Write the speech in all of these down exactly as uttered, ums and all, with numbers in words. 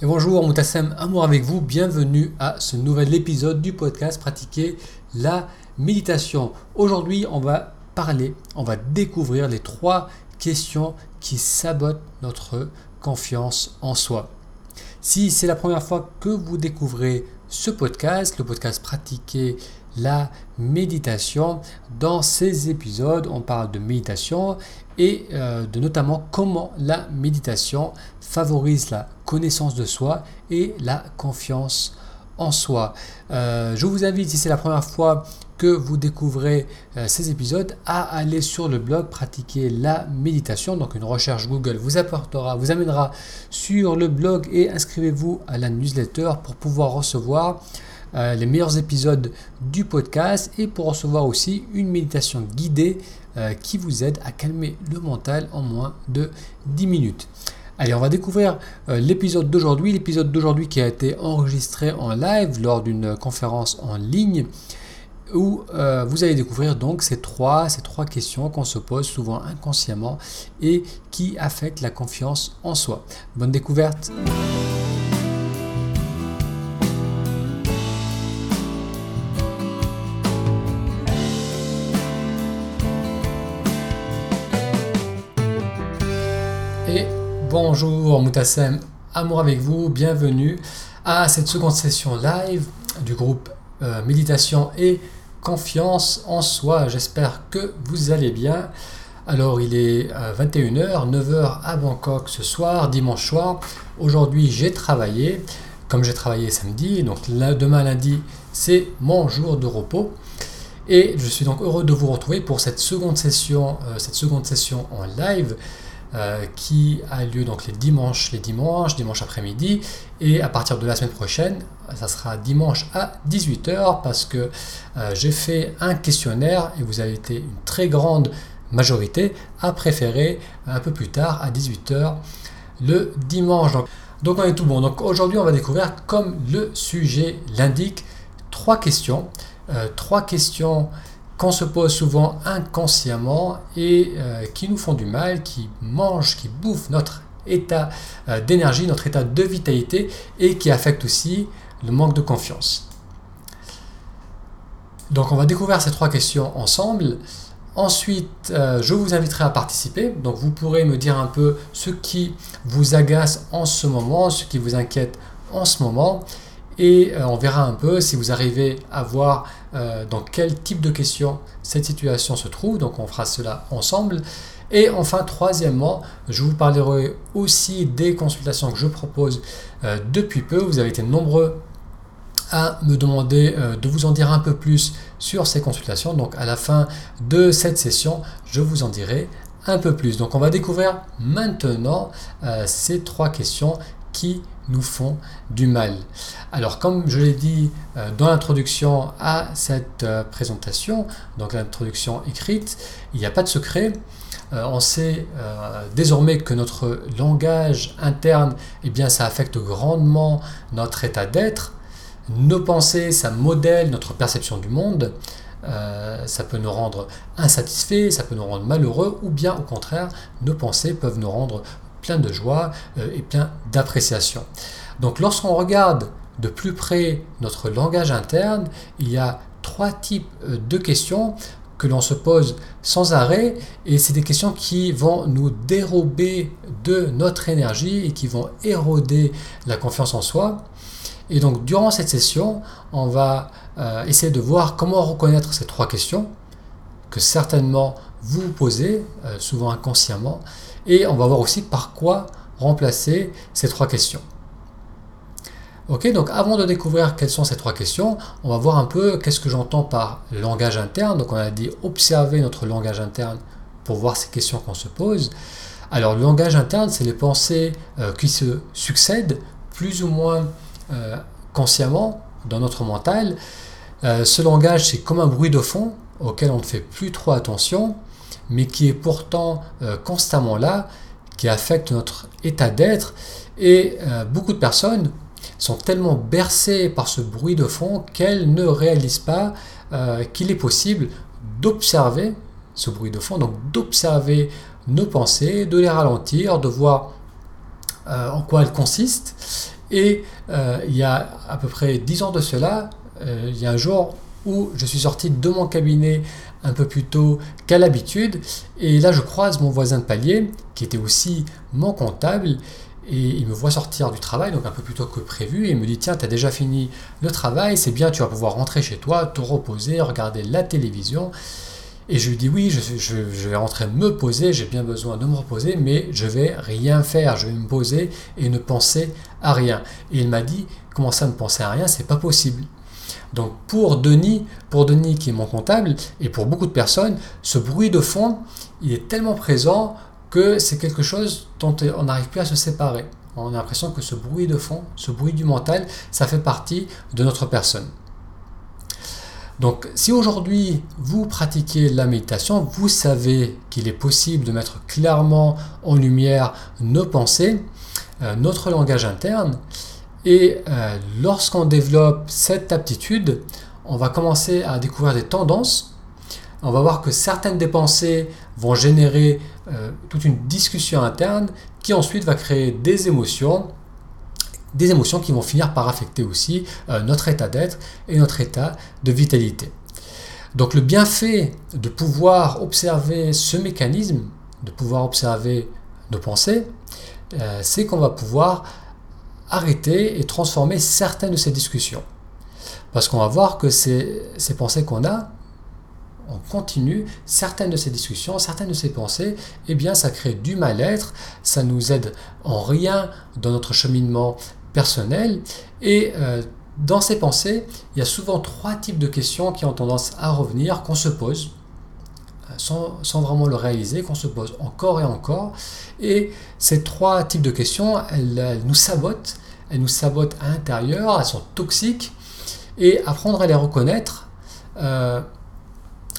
Et bonjour, Moutassem, amour avec vous, bienvenue à ce nouvel épisode du podcast Pratiquer la méditation. Aujourd'hui, on va parler, on va découvrir les trois questions qui sabotent notre confiance en soi. Si c'est la première fois que vous découvrez ce podcast, le podcast Pratiquer la méditation, dans ces épisodes, on parle de méditation et euh, de notamment comment la méditation favorise la connaissance de soi et la confiance en soi. Euh, je vous invite, si c'est la première fois que vous découvrez euh, ces épisodes, à aller sur le blog Pratiquer la méditation. Donc une recherche Google vous apportera, vous amènera sur le blog et inscrivez-vous à la newsletter pour pouvoir recevoir euh, les meilleurs épisodes du podcast et pour recevoir aussi une méditation guidée euh, qui vous aide à calmer le mental en moins de dix minutes. Allez, on va découvrir euh, l'épisode d'aujourd'hui, l'épisode d'aujourd'hui qui a été enregistré en live lors d'une conférence en ligne où euh, vous allez découvrir donc ces trois, ces trois questions qu'on se pose souvent inconsciemment et qui affectent la confiance en soi. Bonne découverte! Et bonjour Moutassem, amour avec vous, bienvenue à cette seconde session live du groupe euh, Méditation et Confiance en Soi. J'espère que vous allez bien. Alors il est vingt et une heures, neuf heures à Bangkok ce soir, dimanche soir. Aujourd'hui j'ai travaillé, comme j'ai travaillé samedi, donc là, demain lundi c'est mon jour de repos. Et je suis donc heureux de vous retrouver pour cette seconde session, euh, cette seconde session en live. Euh, qui a lieu donc les dimanches, les dimanches, dimanche après-midi, et à partir de la semaine prochaine, ça sera dimanche à dix-huit heures parce que euh, j'ai fait un questionnaire et vous avez été une très grande majorité à préférer un peu plus tard à dix-huit heures le dimanche. Donc, donc on est tout bon. Donc aujourd'hui on va découvrir, comme le sujet l'indique, trois questions, euh, trois questions qu'on se pose souvent inconsciemment et euh, qui nous font du mal, qui mangent, qui bouffent notre état euh, d'énergie, notre état de vitalité et qui affectent aussi le manque de confiance. Donc on va découvrir ces trois questions ensemble. Ensuite, euh, je vous inviterai à participer. Donc vous pourrez me dire un peu ce qui vous agace en ce moment, ce qui vous inquiète en ce moment. Et on verra un peu si vous arrivez à voir euh, dans quel type de question cette situation se trouve. Donc on fera cela ensemble. Et enfin, troisièmement, je vous parlerai aussi des consultations que je propose euh, depuis peu. Vous avez été nombreux à me demander euh, de vous en dire un peu plus sur ces consultations. Donc à la fin de cette session, je vous en dirai un peu plus. Donc on va découvrir maintenant euh, ces trois questions qui nous font du mal. Alors comme je l'ai dit euh, dans l'introduction à cette euh, présentation, donc l'introduction écrite, il n'y a pas de secret. Euh, on sait euh, désormais que notre langage interne, eh bien, ça affecte grandement notre état d'être. Nos pensées, ça modèle notre perception du monde. Euh, ça peut nous rendre insatisfaits, ça peut nous rendre malheureux ou bien au contraire, nos pensées peuvent nous rendre plein de joie et plein d'appréciation. Donc lorsqu'on regarde de plus près notre langage interne, il y a trois types de questions que l'on se pose sans arrêt et c'est des questions qui vont nous dérober de notre énergie et qui vont éroder la confiance en soi. Et donc durant cette session, on va essayer de voir comment reconnaître ces trois questions que certainement vous vous posez, souvent inconsciemment, et on va voir aussi par quoi remplacer ces trois questions. Ok, donc avant de découvrir quelles sont ces trois questions, on va voir un peu qu'est-ce que j'entends par le langage interne. Donc on a dit observer notre langage interne pour voir ces questions qu'on se pose. Alors le langage interne, c'est les pensées euh, qui se succèdent plus ou moins euh, consciemment dans notre mental. Euh, ce langage, c'est comme un bruit de fond auquel on ne fait plus trop attention, mais qui est pourtant euh, constamment là, qui affecte notre état d'être. Et euh, beaucoup de personnes sont tellement bercées par ce bruit de fond qu'elles ne réalisent pas euh, qu'il est possible d'observer ce bruit de fond, donc d'observer nos pensées, de les ralentir, de voir euh, en quoi elles consistent Et euh, il y a à peu près dix ans de cela, euh, il y a un jour où je suis sorti de mon cabinet un peu plus tôt qu'à l'habitude, et là je croise mon voisin de palier qui était aussi mon comptable, et il me voit sortir du travail, donc un peu plus tôt que prévu, et il me dit « Tiens, t'as déjà fini le travail, c'est bien, tu vas pouvoir rentrer chez toi, te reposer, regarder la télévision. » Et je lui dis « Oui, je, je, je vais rentrer me poser, j'ai bien besoin de me reposer, mais je vais rien faire, je vais me poser et ne penser à rien. » Et il m'a dit « Comment ça, ne penser à rien, c'est pas possible. » Donc pour Denis, pour Denis qui est mon comptable, et pour beaucoup de personnes, ce bruit de fond, il est tellement présent que c'est quelque chose dont on n'arrive plus à se séparer. On a l'impression que ce bruit de fond, ce bruit du mental, ça fait partie de notre personne. Donc si aujourd'hui vous pratiquez la méditation, vous savez qu'il est possible de mettre clairement en lumière nos pensées, euh, notre langage interne, et euh, lorsqu'on développe cette aptitude, on va commencer à découvrir des tendances. On va voir que certaines des pensées vont générer euh, toute une discussion interne qui ensuite va créer des émotions, des émotions qui vont finir par affecter aussi euh, notre état d'être et notre état de vitalité. Donc le bienfait de pouvoir observer ce mécanisme, de pouvoir observer nos pensées, euh, c'est qu'on va pouvoir arrêter et transformer certaines de ces discussions. Parce qu'on va voir que ces, ces pensées qu'on a, on continue, certaines de ces discussions, certaines de ces pensées, eh bien ça crée du mal-être, ça nous aide en rien dans notre cheminement personnel. Et euh, dans ces pensées, il y a souvent trois types de questions qui ont tendance à revenir, qu'on se pose, sans, sans vraiment le réaliser, qu'on se pose encore et encore. Et ces trois types de questions, elles, elles nous sabotent, elles nous sabotent à l'intérieur, elles sont toxiques, et apprendre à les reconnaître, euh,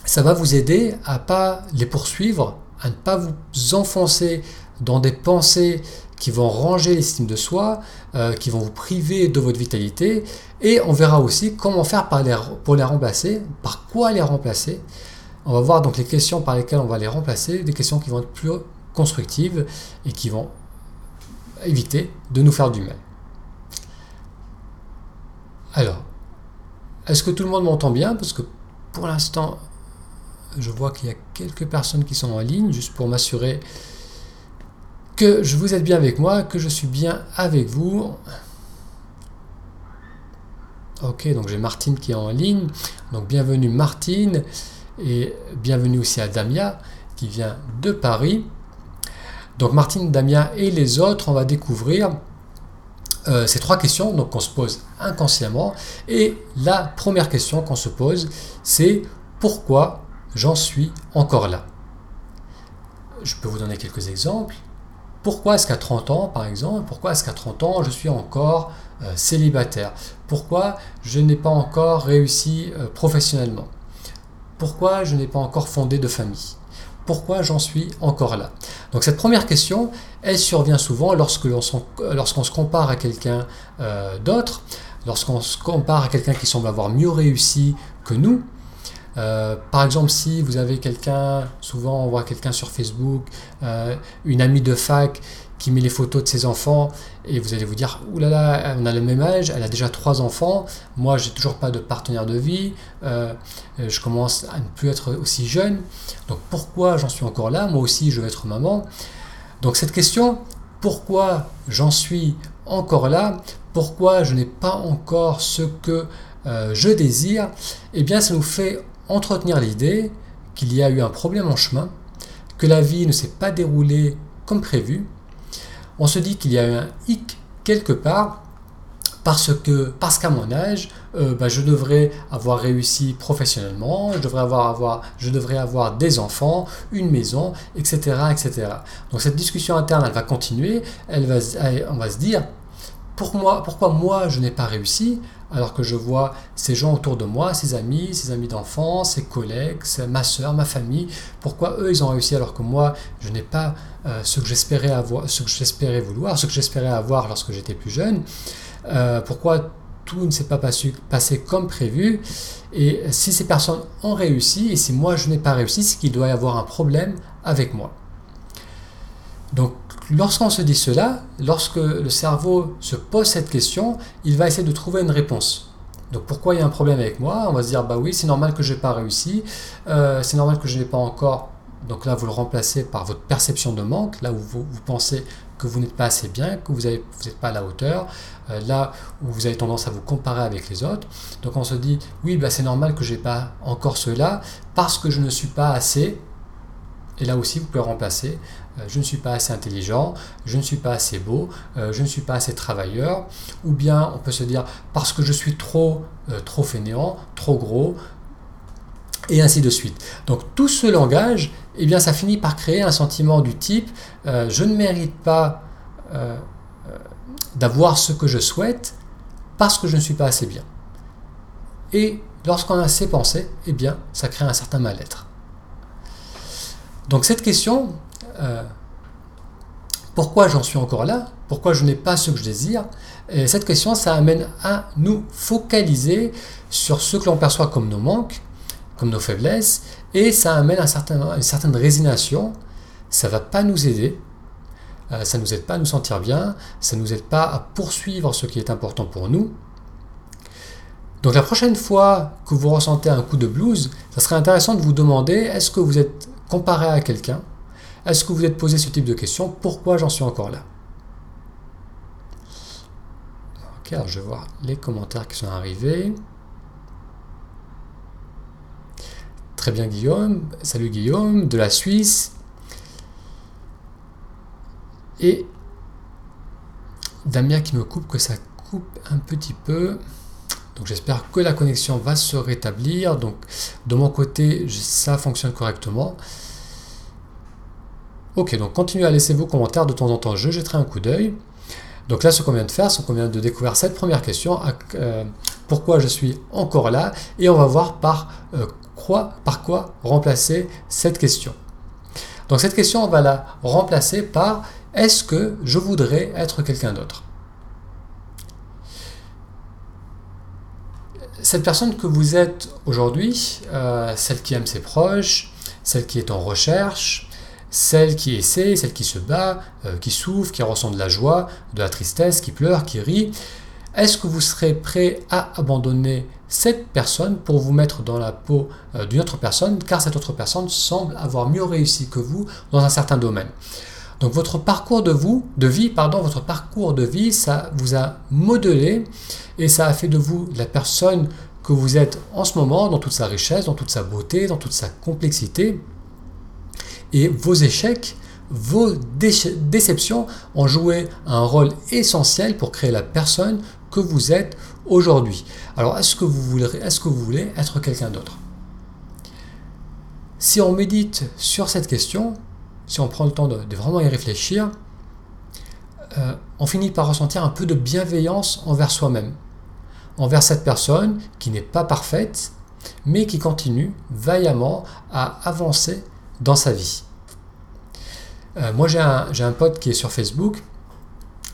ça va vous aider à ne pas les poursuivre, à ne pas vous enfoncer dans des pensées qui vont ranger l'estime de soi, euh, qui vont vous priver de votre vitalité. Et on verra aussi comment faire par les, pour les remplacer, par quoi les remplacer. On va voir donc les questions par lesquelles on va les remplacer, des questions qui vont être plus constructives et qui vont éviter de nous faire du mal. Alors, est-ce que tout le monde m'entend bien? Parce que pour l'instant... je vois qu'il y a quelques personnes qui sont en ligne, juste pour m'assurer que je vous êtes bien avec moi, que je suis bien avec vous. Ok, donc j'ai Martine qui est en ligne. Donc bienvenue Martine, et bienvenue aussi à Damien qui vient de Paris. Donc Martine, Damien et les autres, on va découvrir euh, ces trois questions donc, qu'on se pose inconsciemment. Et la première question qu'on se pose, c'est pourquoi j'en suis encore là. Je peux vous donner quelques exemples. Pourquoi est-ce qu'à trente ans, par exemple, pourquoi est-ce qu'à trente ans, je suis encore euh, célibataire? Pourquoi je n'ai pas encore réussi euh, professionnellement? Pourquoi je n'ai pas encore fondé de famille? Pourquoi j'en suis encore là? Donc cette première question, elle survient souvent lorsque l'on sont, lorsqu'on se compare à quelqu'un euh, d'autre, lorsqu'on se compare à quelqu'un qui semble avoir mieux réussi que nous. Euh, par exemple, si vous avez quelqu'un, souvent on voit quelqu'un sur Facebook, euh, une amie de fac qui met les photos de ses enfants, et vous allez vous dire « Ouh là là, on a le même âge, elle a déjà trois enfants, moi j'ai toujours pas de partenaire de vie, euh, je commence à ne plus être aussi jeune, donc pourquoi j'en suis encore là? Moi aussi je veux être maman. » Donc cette question « Pourquoi j'en suis encore là? Pourquoi je n'ai pas encore ce que euh, je désire ?» Eh bien ça nous fait entretenir l'idée qu'il y a eu un problème en chemin, que la vie ne s'est pas déroulée comme prévu. On se dit qu'il y a eu un hic quelque part, parce que parce qu'à mon âge, euh, bah, je devrais avoir réussi professionnellement, je devrais avoir, avoir, je devrais avoir des enfants, une maison, et cetera, et cetera. Donc cette discussion interne, elle va continuer, elle va, elle, on va se dire, pour moi, pourquoi moi je n'ai pas réussi ? Alors que je vois ces gens autour de moi, ces amis, ces amis d'enfance, ces collègues, ma soeur, ma famille, pourquoi eux ils ont réussi alors que moi je n'ai pas euh, ce que j'espérais avoir, ce que j'espérais vouloir, ce que j'espérais avoir lorsque j'étais plus jeune, euh, pourquoi tout ne s'est pas passé, passé comme prévu, et si ces personnes ont réussi et si moi je n'ai pas réussi, c'est qu'il doit y avoir un problème avec moi. Donc, lorsqu'on se dit cela, lorsque le cerveau se pose cette question, il va essayer de trouver une réponse. Donc, pourquoi il y a un problème avec moi? On va se dire, bah oui, c'est normal que je n'ai pas réussi, euh, c'est normal que je n'ai pas encore... Donc là, vous le remplacez par votre perception de manque, là où vous, vous pensez que vous n'êtes pas assez bien, que vous n'êtes pas à la hauteur, euh, là où vous avez tendance à vous comparer avec les autres. Donc on se dit, oui, bah, c'est normal que je n'ai pas encore cela, parce que je ne suis pas assez... Et là aussi, vous pouvez remplacer euh, « je ne suis pas assez intelligent », « je ne suis pas assez beau euh, »,« je ne suis pas assez travailleur ». Ou bien, on peut se dire « parce que je suis trop, euh, trop fainéant, trop gros », et ainsi de suite. Donc, tout ce langage, eh bien, ça finit par créer un sentiment du type euh, « je ne mérite pas euh, d'avoir ce que je souhaite parce que je ne suis pas assez bien ». Et lorsqu'on a ces pensées, eh bien, ça crée un certain mal-être. Donc cette question, euh, pourquoi j'en suis encore là? Pourquoi je n'ai pas ce que je désire? Et cette question, ça amène à nous focaliser sur ce que l'on perçoit comme nos manques, comme nos faiblesses, et ça amène à un certain, une certaine résignation. Ça ne va pas nous aider, euh, ça ne nous aide pas à nous sentir bien, ça ne nous aide pas à poursuivre ce qui est important pour nous. Donc la prochaine fois que vous ressentez un coup de blues, ça serait intéressant de vous demander, est-ce que vous êtes... comparé à quelqu'un, est-ce que vous êtes posé ce type de question? Pourquoi j'en suis encore là? Ok, alors je vais voir les commentaires qui sont arrivés. Très bien Guillaume, salut Guillaume, de la Suisse. Et Damien qui me coupe, que ça coupe un petit peu. Donc j'espère que la connexion va se rétablir. Donc de mon côté, ça fonctionne correctement. Ok, donc continuez à laisser vos commentaires de temps en temps, je jetterai un coup d'œil. Donc là, ce qu'on vient de faire, c'est qu'on vient de découvrir cette première question, euh, pourquoi je suis encore là, et on va voir par, euh, quoi, par quoi remplacer cette question. Donc cette question, on va la remplacer par est-ce que je voudrais être quelqu'un d'autre? Cette personne que vous êtes aujourd'hui, euh, celle qui aime ses proches, celle qui est en recherche, celle qui essaie, celle qui se bat, euh, qui souffre, qui ressent de la joie, de la tristesse, qui pleure, qui rit, est-ce que vous serez prêt à abandonner cette personne pour vous mettre dans la peau euh, d'une autre personne, car cette autre personne semble avoir mieux réussi que vous dans un certain domaine? Donc votre parcours de, vous, de vie, pardon, votre parcours de vie, ça vous a modelé et ça a fait de vous la personne que vous êtes en ce moment, dans toute sa richesse, dans toute sa beauté, dans toute sa complexité. Et vos échecs, vos dé- déceptions ont joué un rôle essentiel pour créer la personne que vous êtes aujourd'hui. Alors est-ce que vous voulez, est-ce que vous voulez être quelqu'un d'autre? Si on médite sur cette question, si on prend le temps de, de vraiment y réfléchir, euh, on finit par ressentir un peu de bienveillance envers soi-même, envers cette personne qui n'est pas parfaite, mais qui continue vaillamment à avancer dans sa vie. Euh, moi, j'ai un, j'ai un pote qui est sur Facebook,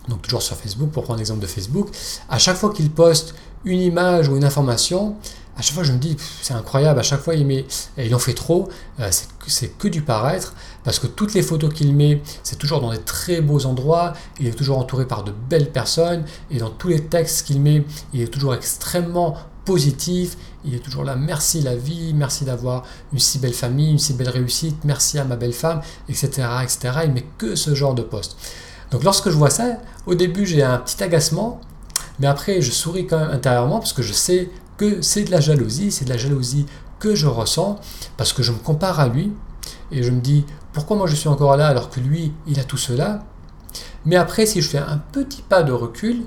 donc toujours sur Facebook, pour prendre l'exemple de Facebook. À chaque fois qu'il poste une image ou une information, à chaque fois je me dis c'est incroyable, à chaque fois il met, il en fait trop, euh, c'est, c'est que du paraître, parce que toutes les photos qu'il met, c'est toujours dans des très beaux endroits, il est toujours entouré par de belles personnes, et dans tous les textes qu'il met, il est toujours extrêmement positif, il est toujours là, merci la vie, merci d'avoir une si belle famille, une si belle réussite, merci à ma belle femme, et cetera, et cetera. Il met que ce genre de post. Donc lorsque je vois ça, au début j'ai un petit agacement, mais après je souris quand même intérieurement, parce que je sais que c'est de la jalousie, c'est de la jalousie que je ressens, parce que je me compare à lui, et je me dis, pourquoi moi je suis encore là alors que lui, il a tout cela? Mais après, si je fais un petit pas de recul,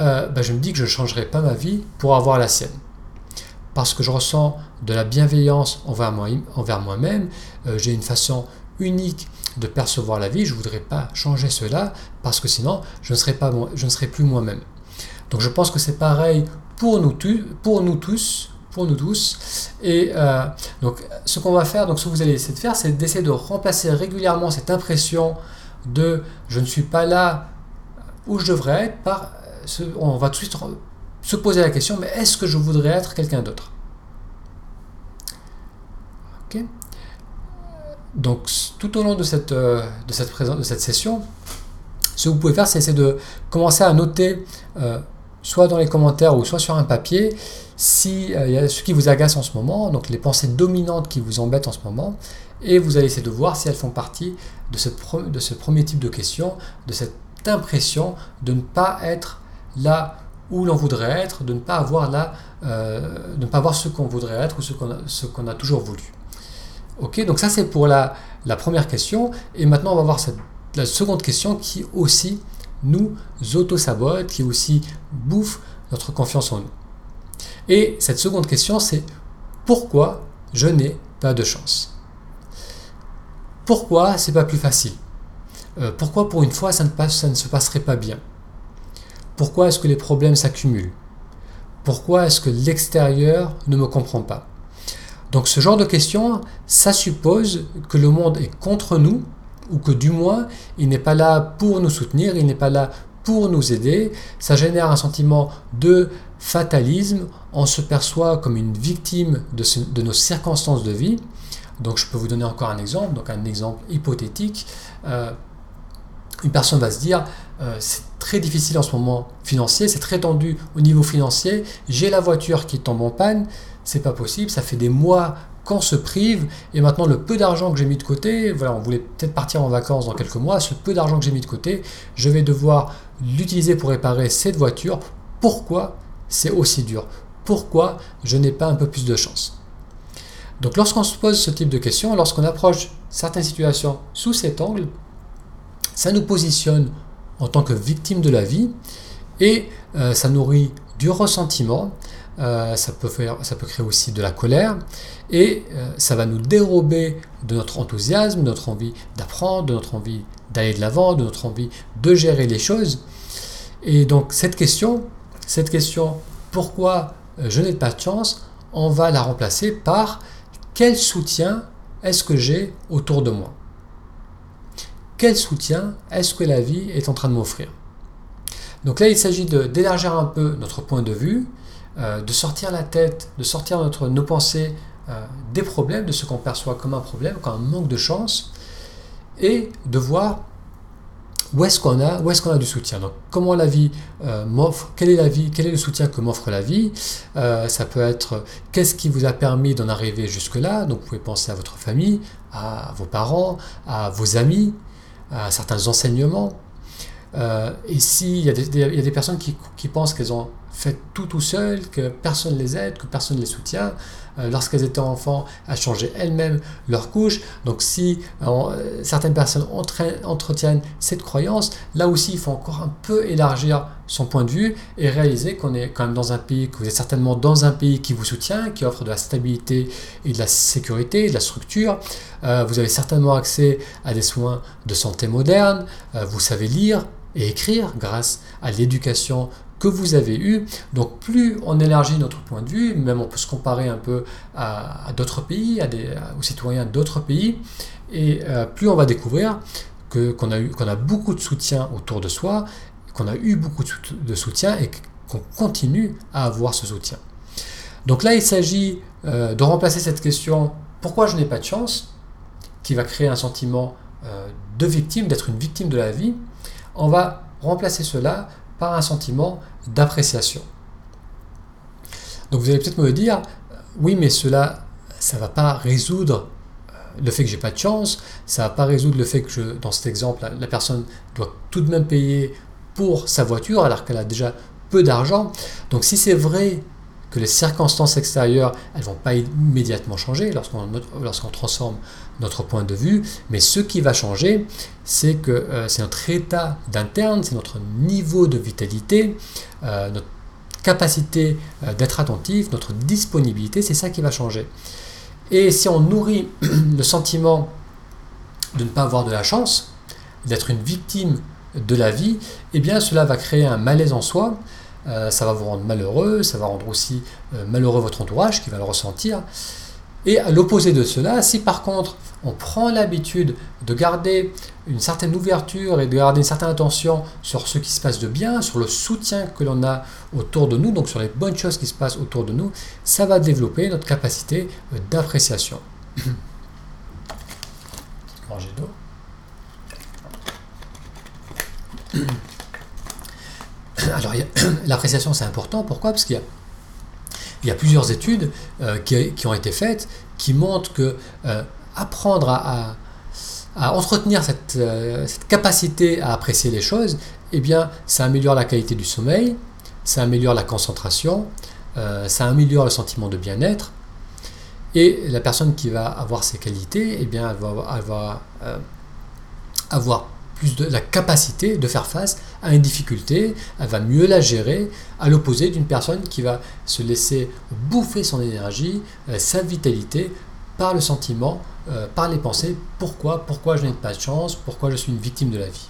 euh, ben je me dis que je ne changerai pas ma vie pour avoir la sienne. Parce que je ressens de la bienveillance envers moi, envers moi-même, euh, j'ai une façon unique de percevoir la vie, je ne voudrais pas changer cela, parce que sinon, je ne serai pas, je ne serai plus moi-même. Donc je pense que c'est pareil pour nous, tu, pour nous tous, pour nous tous. Et euh, donc ce qu'on va faire, donc ce que vous allez essayer de faire, c'est d'essayer de remplacer régulièrement cette impression de je ne suis pas là où je devrais être par, ce, on va tout de suite se poser la question, mais est-ce que je voudrais être quelqu'un d'autre? Ok. Donc tout au long de cette, de cette, présent, de cette session, ce que vous pouvez faire, c'est essayer de commencer à noter, euh, soit dans les commentaires ou soit sur un papier, si, euh, il y a ce qui vous agace en ce moment, donc les pensées dominantes qui vous embêtent en ce moment, et vous allez essayer de voir si elles font partie de ce, pre- de ce premier type de question, de cette impression de ne pas être là où l'on voudrait être, de ne pas avoir, là, euh, de ne pas avoir ce qu'on voudrait être ou ce qu'on a, ce qu'on a toujours voulu. Ok, donc ça c'est pour la, la première question, et maintenant on va voir cette, la seconde question qui aussi nous auto-sabote, qui aussi bouffe notre confiance en nous. Et cette seconde question, c'est pourquoi je n'ai pas de chance? Pourquoi c'est pas plus facile? euh, Pourquoi pour une fois ça ne, passe, ça ne se passerait pas bien? Pourquoi est-ce que les problèmes s'accumulent? Pourquoi est-ce que l'extérieur ne me comprend pas? Donc ce genre de questions, ça suppose que le monde est contre nous, ou que du moins, il n'est pas là pour nous soutenir, il n'est pas là pour nous aider. Ça génère un sentiment de fatalisme, on se perçoit comme une victime de, ce, de nos circonstances de vie. Donc je peux vous donner encore un exemple, donc un exemple hypothétique. Euh, une personne va se dire, euh, c'est très difficile en ce moment financier, c'est très tendu au niveau financier, j'ai la voiture qui tombe en panne, c'est pas possible, ça fait des mois qu'on se prive, et maintenant le peu d'argent que j'ai mis de côté, voilà, on voulait peut-être partir en vacances dans quelques mois, ce peu d'argent que j'ai mis de côté, je vais devoir l'utiliser pour réparer cette voiture. Pourquoi c'est aussi dur? Pourquoi je n'ai pas un peu plus de chance? Donc lorsqu'on se pose ce type de questions, lorsqu'on approche certaines situations sous cet angle, ça nous positionne en tant que victime de la vie, et euh, ça nourrit du ressentiment. Euh, ça peut faire, ça peut créer aussi de la colère, et euh, ça va nous dérober de notre enthousiasme, de notre envie d'apprendre, de notre envie d'aller de l'avant, de notre envie de gérer les choses. Et donc cette question, cette question pourquoi je n'ai pas de chance, on va la remplacer par quel soutien est-ce que j'ai autour de moi? Quel soutien est-ce que la vie est en train de m'offrir? Donc là il s'agit de, d'élargir un peu notre point de vue, Euh, de sortir la tête, de sortir notre, nos pensées euh, des problèmes, de ce qu'on perçoit comme un problème, comme un manque de chance, et de voir où est-ce qu'on a, où est-ce qu'on a du soutien. Donc, comment la vie euh, m'offre, quelle est la vie, quel est le soutien que m'offre la vie. Euh, ça peut être qu'est-ce qui vous a permis d'en arriver jusque-là. Donc, vous pouvez penser à votre famille, à vos parents, à vos amis, à certains enseignements. Euh, et s'il y, y a des personnes qui, qui pensent qu'elles ont fait tout tout seules, que personne les aide, que personne les soutient, euh, lorsqu'elles étaient enfants, elles changeaient elles-mêmes leur couche. Donc si alors, certaines personnes entra- entretiennent cette croyance, là aussi il faut encore un peu élargir son point de vue et réaliser qu'on est quand même dans un pays, que vous êtes certainement dans un pays qui vous soutient, qui offre de la stabilité et de la sécurité, de la structure. Euh, vous avez certainement accès à des soins de santé modernes, euh, vous savez lire et écrire grâce à l'éducation que vous avez eue. Donc plus on élargit notre point de vue, même on peut se comparer un peu à, à d'autres pays, à des, aux citoyens d'autres pays, et euh, plus on va découvrir que, qu'on a eu, qu'on a beaucoup de soutien autour de soi, qu'on a eu beaucoup de soutien et qu'on continue à avoir ce soutien. Donc là il s'agit euh, de remplacer cette question pourquoi je n'ai pas de chance, qui va créer un sentiment euh, de victime, d'être une victime de la vie. On va remplacer cela par un sentiment d'appréciation. Donc vous allez peut-être me dire, oui mais cela, ça va pas résoudre le fait que j'ai pas de chance, ça va pas résoudre le fait que je, dans cet exemple, la, la personne doit tout de même payer pour sa voiture alors qu'elle a déjà peu d'argent. Donc si c'est vrai que les circonstances extérieures, elles vont pas immédiatement changer lorsqu'on, lorsqu'on transforme notre point de vue, mais ce qui va changer, c'est que euh, c'est notre état d'interne, c'est notre niveau de vitalité, euh, notre capacité euh, d'être attentif, notre disponibilité, c'est ça qui va changer. Et si on nourrit le sentiment de ne pas avoir de la chance, d'être une victime de la vie, eh bien cela va créer un malaise en soi. Euh, ça va vous rendre malheureux, ça va rendre aussi euh, malheureux votre entourage qui va le ressentir. Et à l'opposé de cela, si par contre on prend l'habitude de garder une certaine ouverture et de garder une certaine attention sur ce qui se passe de bien, sur le soutien que l'on a autour de nous, donc sur les bonnes choses qui se passent autour de nous, ça va développer notre capacité d'appréciation. un jet d'eau. Alors, il y a, l'appréciation, c'est important. Pourquoi ? Parce qu'il y a, il y a plusieurs études euh, qui, qui ont été faites qui montrent que euh, apprendre à, à, à entretenir cette, euh, cette capacité à apprécier les choses, eh bien, ça améliore la qualité du sommeil, ça améliore la concentration, euh, ça améliore le sentiment de bien-être. Et la personne qui va avoir ces qualités, eh bien, elle va avoir, elle va, euh, avoir plus de la capacité de faire face à une difficulté, elle va mieux la gérer, à l'opposé d'une personne qui va se laisser bouffer son énergie, euh, sa vitalité, par le sentiment, euh, par les pensées. Pourquoi ? Pourquoi je n'ai pas de chance ? Pourquoi je suis une victime de la vie ?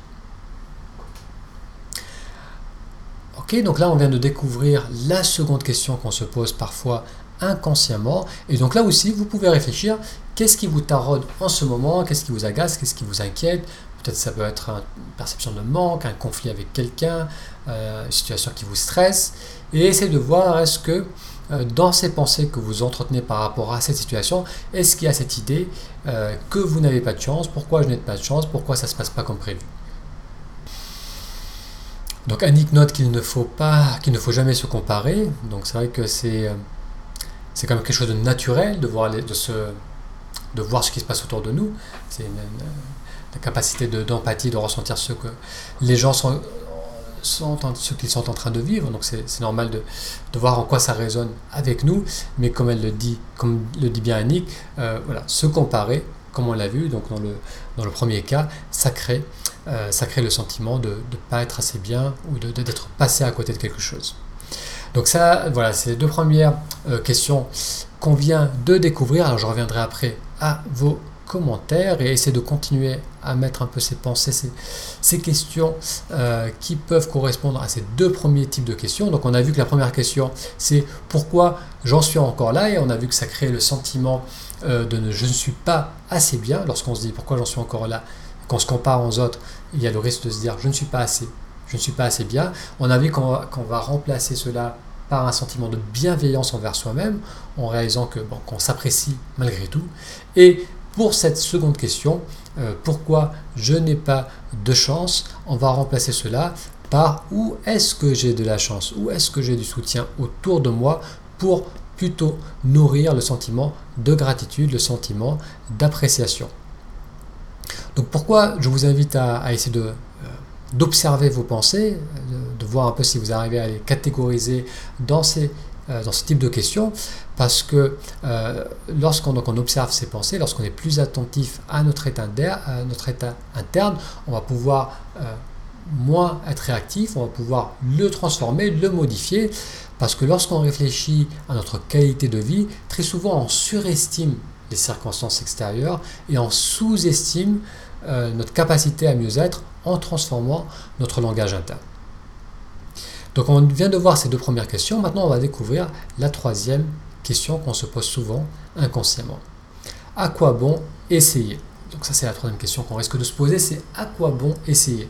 Ok, donc là on vient de découvrir la seconde question qu'on se pose parfois inconsciemment, et donc là aussi vous pouvez réfléchir, qu'est-ce qui vous taraude en ce moment, qu'est-ce qui vous agace, qu'est-ce qui vous inquiète, peut-être ça peut être une perception de manque, un conflit avec quelqu'un, euh, une situation qui vous stresse, et essayez de voir est-ce que euh, dans ces pensées que vous entretenez par rapport à cette situation, est-ce qu'il y a cette idée euh, que vous n'avez pas de chance, pourquoi je n'ai pas de chance, pourquoi ça ne se passe pas comme prévu. Donc Annick note qu'il ne faut pas, qu'il ne faut jamais se comparer, donc c'est vrai que c'est... Euh, C'est quand même quelque chose de naturel de voir, les, de, se, de voir ce qui se passe autour de nous. C'est une, une, une capacité de, d'empathie, de ressentir ce que les gens sont, sont ce qu'ils sont en train de vivre. Donc c'est, c'est normal de, de voir en quoi ça résonne avec nous. Mais comme elle le dit, comme le dit bien Annick, euh, voilà, se comparer, comme on l'a vu, donc dans le, dans le premier cas, ça crée, euh, ça crée le sentiment de ne pas être assez bien ou de, de, d'être passé à côté de quelque chose. Donc ça, voilà, c'est les deux premières euh, questions qu'on vient de découvrir. Alors je reviendrai après à vos commentaires et essayer de continuer à mettre un peu ces pensées, ces, ces questions euh, qui peuvent correspondre à ces deux premiers types de questions. Donc on a vu que la première question, c'est pourquoi j'en suis encore là, et on a vu que ça crée le sentiment euh, de ne, je ne suis pas assez bien. Lorsqu'on se dit pourquoi j'en suis encore là, qu'on se compare aux autres, il y a le risque de se dire je ne suis pas assez bien. Je ne suis pas assez bien. On a vu qu'on va, qu'on va remplacer cela par un sentiment de bienveillance envers soi-même, en réalisant que, bon, qu'on s'apprécie malgré tout. Et pour cette seconde question, euh, pourquoi je n'ai pas de chance, on va remplacer cela par où est-ce que j'ai de la chance, où est-ce que j'ai du soutien autour de moi, pour plutôt nourrir le sentiment de gratitude, le sentiment d'appréciation. Donc pourquoi je vous invite à, à essayer de... d'observer vos pensées, de voir un peu si vous arrivez à les catégoriser dans, ces, dans ce type de questions, parce que euh, lorsqu'on donc on observe ces pensées, lorsqu'on est plus attentif à notre état, à notre état interne, on va pouvoir euh, moins être réactif, on va pouvoir le transformer, le modifier, parce que lorsqu'on réfléchit à notre qualité de vie, très souvent on surestime les circonstances extérieures et on sous-estime euh, notre capacité à mieux être, en transformant notre langage interne. Donc on vient de voir ces deux premières questions, maintenant on va découvrir la troisième question qu'on se pose souvent inconsciemment. À quoi bon essayer ? Donc ça c'est la troisième question qu'on risque de se poser, c'est à quoi bon essayer ?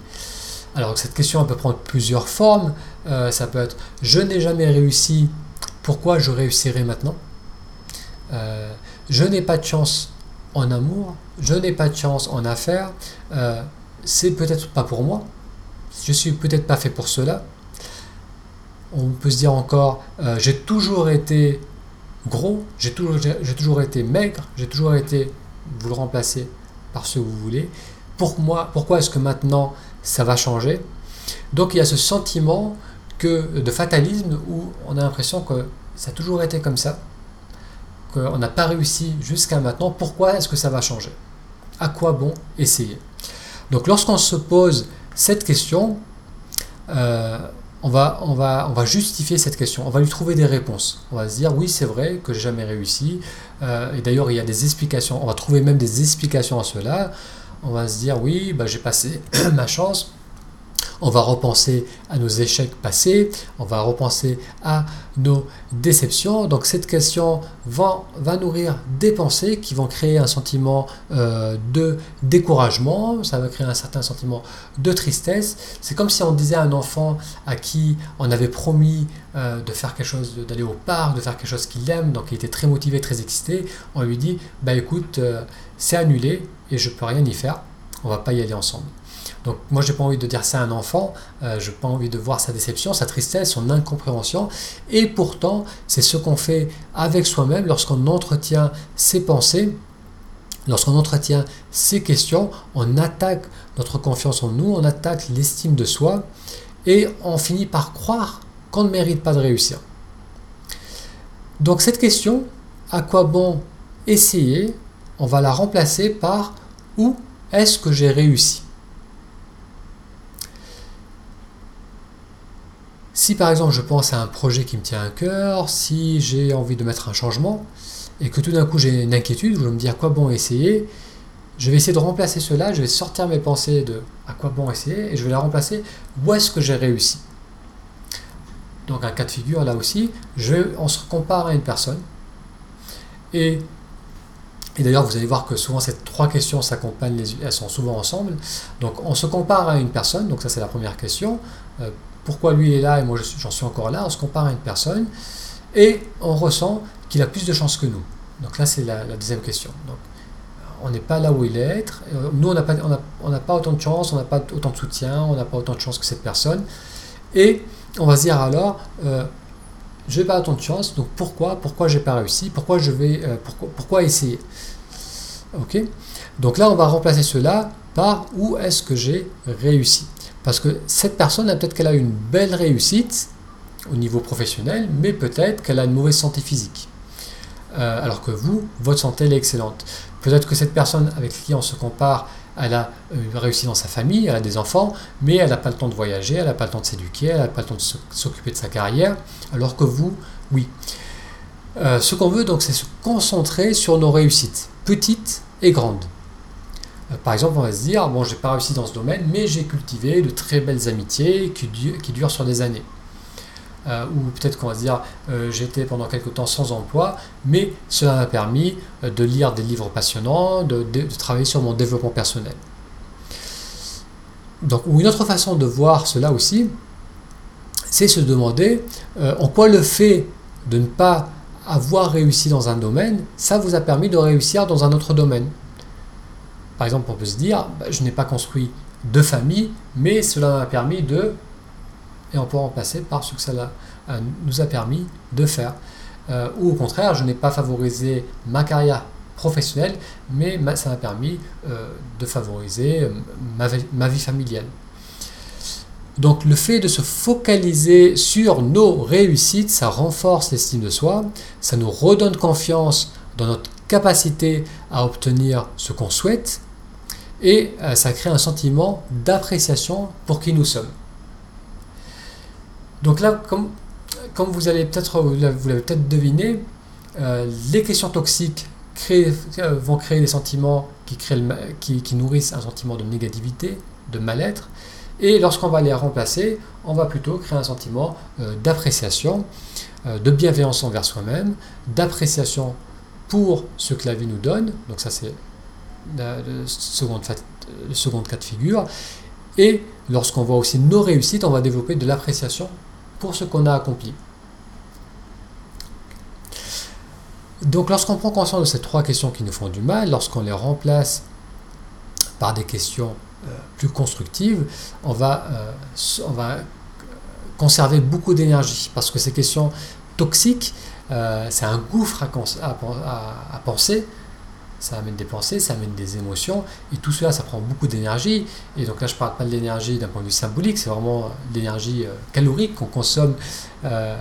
Alors cette question elle peut prendre plusieurs formes, euh, ça peut être je n'ai jamais réussi, pourquoi je réussirai maintenant ? euh, Je n'ai pas de chance en amour, je n'ai pas de chance en affaires, euh, c'est peut-être pas pour moi, je suis peut-être pas fait pour cela. On peut se dire encore, euh, j'ai toujours été gros, j'ai toujours, j'ai, j'ai toujours été maigre, j'ai toujours été, vous le remplacez par ce que vous voulez, pour moi, pourquoi est-ce que maintenant ça va changer ? Donc il y a ce sentiment que, de fatalisme, où on a l'impression que ça a toujours été comme ça, qu'on n'a pas réussi jusqu'à maintenant, pourquoi est-ce que ça va changer ? À quoi bon essayer ? Donc lorsqu'on se pose cette question, euh, on va, on va, on va justifier cette question, on va lui trouver des réponses. On va se dire oui c'est vrai que j'ai jamais réussi, euh, et d'ailleurs il y a des explications, on va trouver même des explications à cela. On va se dire oui bah, j'ai passé ma chance, on va repenser à nos échecs passés, on va repenser à nos déceptions. Donc cette question va, va nourrir des pensées qui vont créer un sentiment euh, de découragement, ça va créer un certain sentiment de tristesse. C'est comme si on disait à un enfant à qui on avait promis euh, de faire quelque chose, d'aller au parc, de faire quelque chose qu'il aime, donc il était très motivé, très excité, on lui dit bah écoute, euh, c'est annulé et je peux rien y faire, on va pas y aller ensemble. Donc moi j'ai pas envie de dire ça à un enfant, euh, j'ai pas envie de voir sa déception, sa tristesse, son incompréhension, et pourtant c'est ce qu'on fait avec soi-même lorsqu'on entretient ses pensées, lorsqu'on entretient ses questions, on attaque notre confiance en nous, on attaque l'estime de soi, et on finit par croire qu'on ne mérite pas de réussir. Donc cette question, à quoi bon essayer, on va la remplacer par où est-ce que j'ai réussi ? Si par exemple je pense à un projet qui me tient à cœur, si j'ai envie de mettre un changement et que tout d'un coup j'ai une inquiétude où je me dis à quoi bon essayer, je vais essayer de remplacer cela, je vais sortir mes pensées de à quoi bon essayer et je vais la remplacer où est-ce que j'ai réussi. Donc un cas de figure là aussi, je, on se compare à une personne et, et d'ailleurs vous allez voir que souvent ces trois questions s'accompagnent, les, elles sont souvent ensemble. Donc on se compare à une personne, donc ça c'est la première question. Euh, Pourquoi lui est là et moi j'en suis encore là? On se compare à une personne et on ressent qu'il a plus de chance que nous. Donc là, c'est la, la deuxième question. Donc, on n'est pas là où il est. Nous, on n'a pas, on a, on a pas autant de chance, on n'a pas autant de soutien, on n'a pas autant de chance que cette personne. Et on va se dire alors, euh, je n'ai pas autant de chance, donc pourquoi, pourquoi je n'ai pas réussi? Pourquoi je vais, euh, pourquoi, pourquoi essayer? Ok. Donc là, on va remplacer cela par où est-ce que j'ai réussi? Parce que cette personne, peut-être qu'elle a une belle réussite au niveau professionnel, mais peut-être qu'elle a une mauvaise santé physique. Euh, alors que vous, votre santé, elle est excellente. Peut-être que cette personne avec qui on se compare, elle a réussi dans sa famille, elle a des enfants, mais elle n'a pas le temps de voyager, elle n'a pas le temps de s'éduquer, elle n'a pas le temps de s'occuper de sa carrière, alors que vous, oui. Euh, ce qu'on veut, donc, c'est se concentrer sur nos réussites, petites et grandes. Par exemple, on va se dire, bon, j'ai pas réussi dans ce domaine, mais j'ai cultivé de très belles amitiés qui, du- qui durent sur des années. Euh, ou peut-être qu'on va se dire, euh, j'étais pendant quelques temps sans emploi, mais cela m'a permis de lire des livres passionnants, de, de, de travailler sur mon développement personnel. Donc, ou une autre façon de voir cela aussi, c'est se demander euh, en quoi le fait de ne pas avoir réussi dans un domaine, ça vous a permis de réussir dans un autre domaine. Par exemple, on peut se dire, bah, je n'ai pas construit de famille, mais cela m'a permis de, et on peut remplacer par ce que cela nous a permis de faire. Euh, ou au contraire, je n'ai pas favorisé ma carrière professionnelle, mais ma, ça m'a permis euh, de favoriser ma, ma vie familiale. Donc le fait de se focaliser sur nos réussites, ça renforce l'estime de soi, ça nous redonne confiance dans notre capacité à obtenir ce qu'on souhaite et euh, ça crée un sentiment d'appréciation pour qui nous sommes. Donc là, comme, comme vous allez peut-être, vous l'avez peut-être deviné, euh, les questions toxiques créent, euh, vont créer des sentiments qui, créent le, qui, qui nourrissent un sentiment de négativité, de mal-être, et lorsqu'on va les remplacer, on va plutôt créer un sentiment euh, d'appréciation, euh, de bienveillance envers soi-même, d'appréciation pour ce que la vie nous donne. Donc ça c'est le second, le second cas de figure, et lorsqu'on voit aussi nos réussites, on va développer de l'appréciation pour ce qu'on a accompli. Donc lorsqu'on prend conscience de ces trois questions qui nous font du mal, lorsqu'on les remplace par des questions euh, plus constructives, on va, euh, on va conserver beaucoup d'énergie, parce que ces questions toxiques, Euh, c'est un gouffre à, à, à, à penser, ça amène des pensées, ça amène des émotions, et tout cela, ça prend beaucoup d'énergie. Et donc là, je ne parle pas de l'énergie d'un point de vue symbolique, c'est vraiment l'énergie calorique qu'on consomme, euh,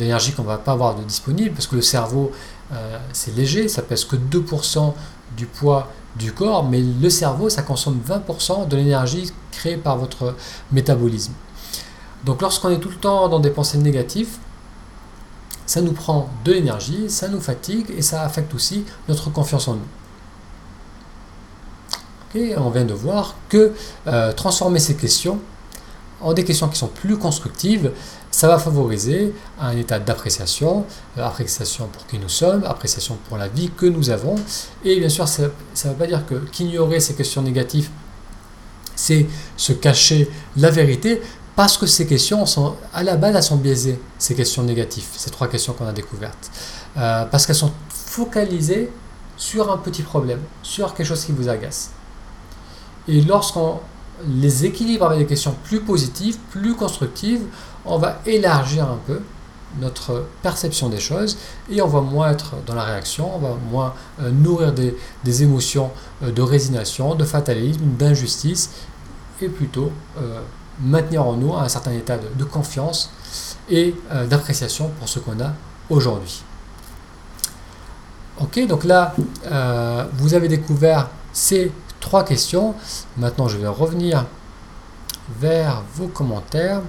l'énergie qu'on ne va pas avoir de disponible, parce que le cerveau, euh, c'est léger, ça pèse que deux pour cent du poids du corps, mais le cerveau, ça consomme vingt pour cent de l'énergie créée par votre métabolisme. Donc lorsqu'on est tout le temps dans des pensées négatives, ça nous prend de l'énergie, ça nous fatigue et ça affecte aussi notre confiance en nous. Okay, on vient de voir que euh, transformer ces questions en des questions qui sont plus constructives, ça va favoriser un état d'appréciation, euh, appréciation pour qui nous sommes, appréciation pour la vie que nous avons. Et bien sûr, ça ne veut pas dire que qu'ignorer ces questions négatives, c'est se cacher la vérité, parce que ces questions, sont, à la base, elles sont biaisées, ces questions négatives, ces trois questions qu'on a découvertes. Euh, parce qu'elles sont focalisées sur un petit problème, sur quelque chose qui vous agace. Et lorsqu'on les équilibre avec des questions plus positives, plus constructives, on va élargir un peu notre perception des choses et on va moins être dans la réaction, on va moins nourrir des, des émotions de résignation, de fatalisme, d'injustice et plutôt euh, maintenir en nous un certain état de, de confiance et euh, d'appréciation pour ce qu'on a aujourd'hui. Ok, donc là, euh, vous avez découvert ces trois questions. Maintenant, je vais revenir vers vos commentaires.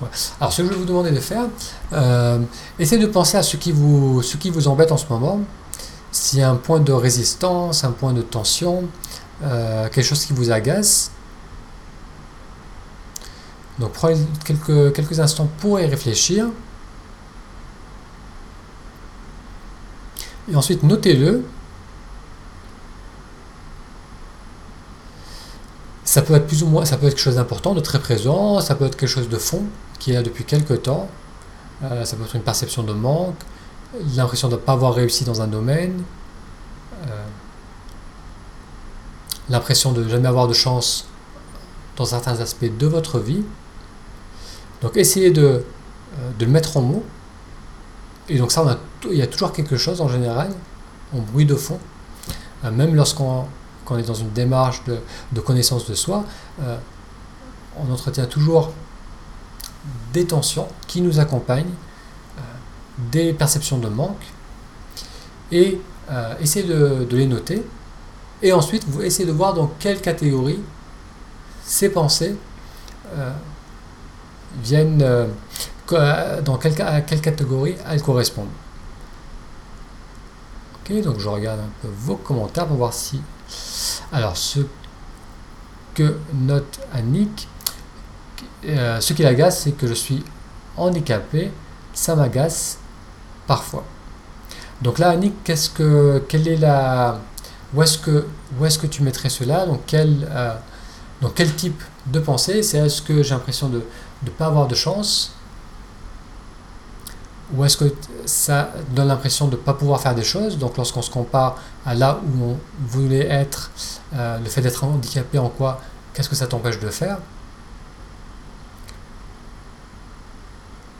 Ouais. Alors, ce que je vais vous demander de faire, euh, essayez de penser à ce qui vous, ce qui vous embête en ce moment. S'il y a un point de résistance, un point de tension, euh, quelque chose qui vous agace. Donc, prenez quelques, quelques instants pour y réfléchir. Et ensuite, notez-le. Ça peut être plus ou moins, ça peut être quelque chose d'important, de très présent, ça peut être quelque chose de fond, qui est là depuis quelques temps, euh, ça peut être une perception de manque, l'impression de ne pas avoir réussi dans un domaine, euh, l'impression de jamais avoir de chance dans certains aspects de votre vie. Donc essayez de, de le mettre en mots. Et donc ça, on a t- il y a toujours quelque chose en général, en bruit de fond, euh, même lorsqu'on qu'on est dans une démarche de, de connaissance de soi, euh, on entretient toujours des tensions qui nous accompagnent, euh, des perceptions de manque, et euh, essayez de, de les noter, et ensuite vous essayez de voir dans quelle catégorie ces pensées euh, viennent... Euh, dans quelle, à quelle catégorie elles correspondent. Ok, donc je regarde un peu vos commentaires pour voir si... Alors, ce que note Annick, euh, ce qui l'agace, c'est que je suis handicapé, ça m'agace parfois. Donc là, Annick, qu'est-ce que, quelle est la, où est-ce que, où est-ce que tu mettrais cela? Donc quel, euh, donc quel type de pensée? C'est est-ce que j'ai l'impression de ne pas avoir de chance? Ou est-ce que ça donne l'impression de ne pas pouvoir faire des choses? Donc lorsqu'on se compare à là où on voulait être, euh, le fait d'être handicapé en quoi? Qu'est-ce que ça t'empêche de faire?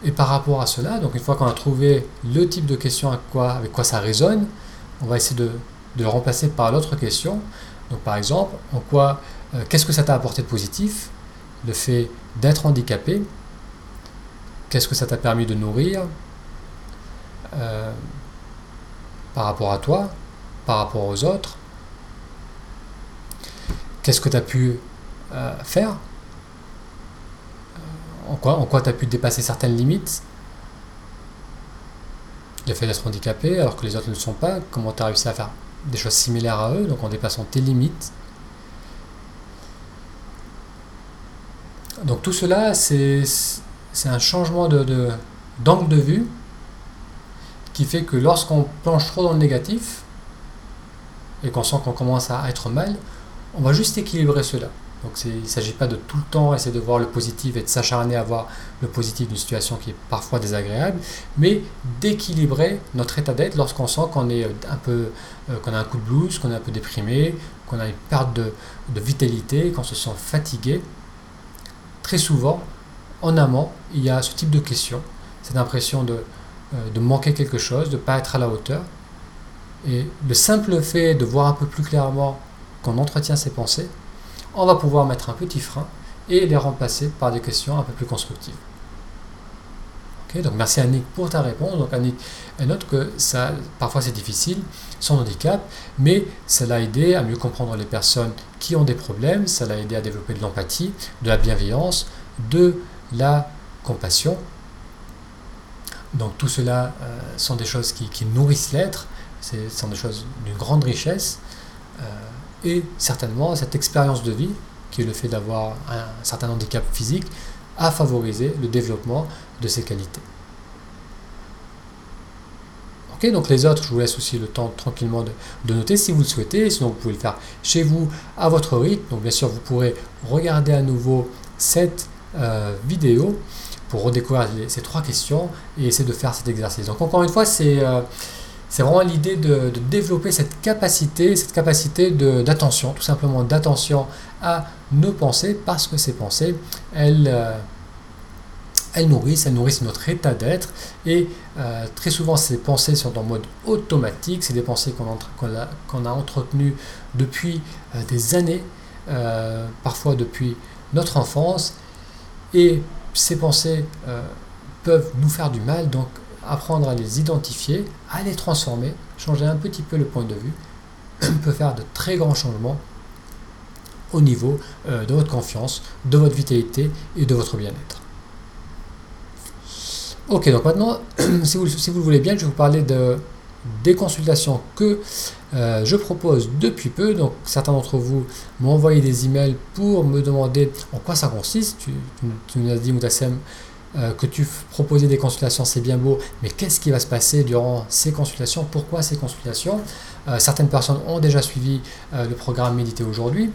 Et par rapport à cela, donc une fois qu'on a trouvé le type de question à quoi, avec quoi ça résonne, on va essayer de, de le remplacer par l'autre question. Donc par exemple, en quoi, euh, qu'est-ce que ça t'a apporté de positif? Le fait d'être handicapé, qu'est-ce que ça t'a permis de nourrir? Euh, par rapport à toi, par rapport aux autres, qu'est-ce que tu as pu euh, faire, en quoi, en quoi tu as pu dépasser certaines limites, le fait d'être handicapé alors que les autres ne le sont pas, comment tu as réussi à faire des choses similaires à eux, donc en dépassant tes limites. Donc tout cela, c'est, c'est un changement de, de, d'angle de vue qui fait que lorsqu'on plonge trop dans le négatif et qu'on sent qu'on commence à être mal, on va juste équilibrer cela. Donc c'est, il ne s'agit pas de tout le temps essayer de voir le positif et de s'acharner à voir le positif d'une situation qui est parfois désagréable, mais d'équilibrer notre état d'être lorsqu'on sent qu'on est un peu, euh, qu'on a un coup de blues, qu'on est un peu déprimé, qu'on a une perte de, de vitalité, qu'on se sent fatigué. Très souvent, en amont, il y a ce type de question, cette impression de de manquer quelque chose, de ne pas être à la hauteur. Et le simple fait de voir un peu plus clairement qu'on entretient ses pensées, on va pouvoir mettre un petit frein et les remplacer par des questions un peu plus constructives. Okay, donc merci Annick pour ta réponse. Donc Annick, elle note que ça, parfois c'est difficile, son handicap, mais ça l'a aidé à mieux comprendre les personnes qui ont des problèmes, ça l'a aidé à développer de l'empathie, de la bienveillance, de la compassion. Donc tout cela euh, sont des choses qui, qui nourrissent l'être, ce sont des choses d'une grande richesse, euh, et certainement cette expérience de vie, qui est le fait d'avoir un, un certain handicap physique, a favorisé le développement de ces qualités. Ok, donc les autres, je vous laisse aussi le temps tranquillement de, de noter si vous le souhaitez, sinon vous pouvez le faire chez vous, à votre rythme. Donc bien sûr, vous pourrez regarder à nouveau cette euh, vidéo, pour redécouvrir les, ces trois questions et essayer de faire cet exercice. Donc encore une fois, c'est, euh, C'est vraiment l'idée de, de développer cette capacité, cette capacité de, d'attention, tout simplement d'attention à nos pensées, parce que ces pensées, elles, euh, elles nourrissent, elles nourrissent notre état d'être, et euh, très souvent ces pensées sont en mode automatique, c'est des pensées qu'on, entre, qu'on, a, qu'on a entretenues depuis euh, des années, euh, parfois depuis notre enfance, et ces pensées euh, peuvent nous faire du mal, donc apprendre à les identifier, à les transformer, changer un petit peu le point de vue, peut faire de très grands changements au niveau euh, de votre confiance, de votre vitalité et de votre bien-être. Ok, donc maintenant, si vous, si vous le voulez bien, je vais vous parler de, des consultations que euh, je propose depuis peu. Donc certains d'entre vous m'ont envoyé des emails pour me demander en quoi ça consiste. Tu, tu, tu nous as dit, Moutassem, que tu proposais des consultations, c'est bien beau, mais qu'est-ce qui va se passer durant ces consultations? Pourquoi ces consultations? euh, Certaines personnes ont déjà suivi euh, le programme Méditer aujourd'hui,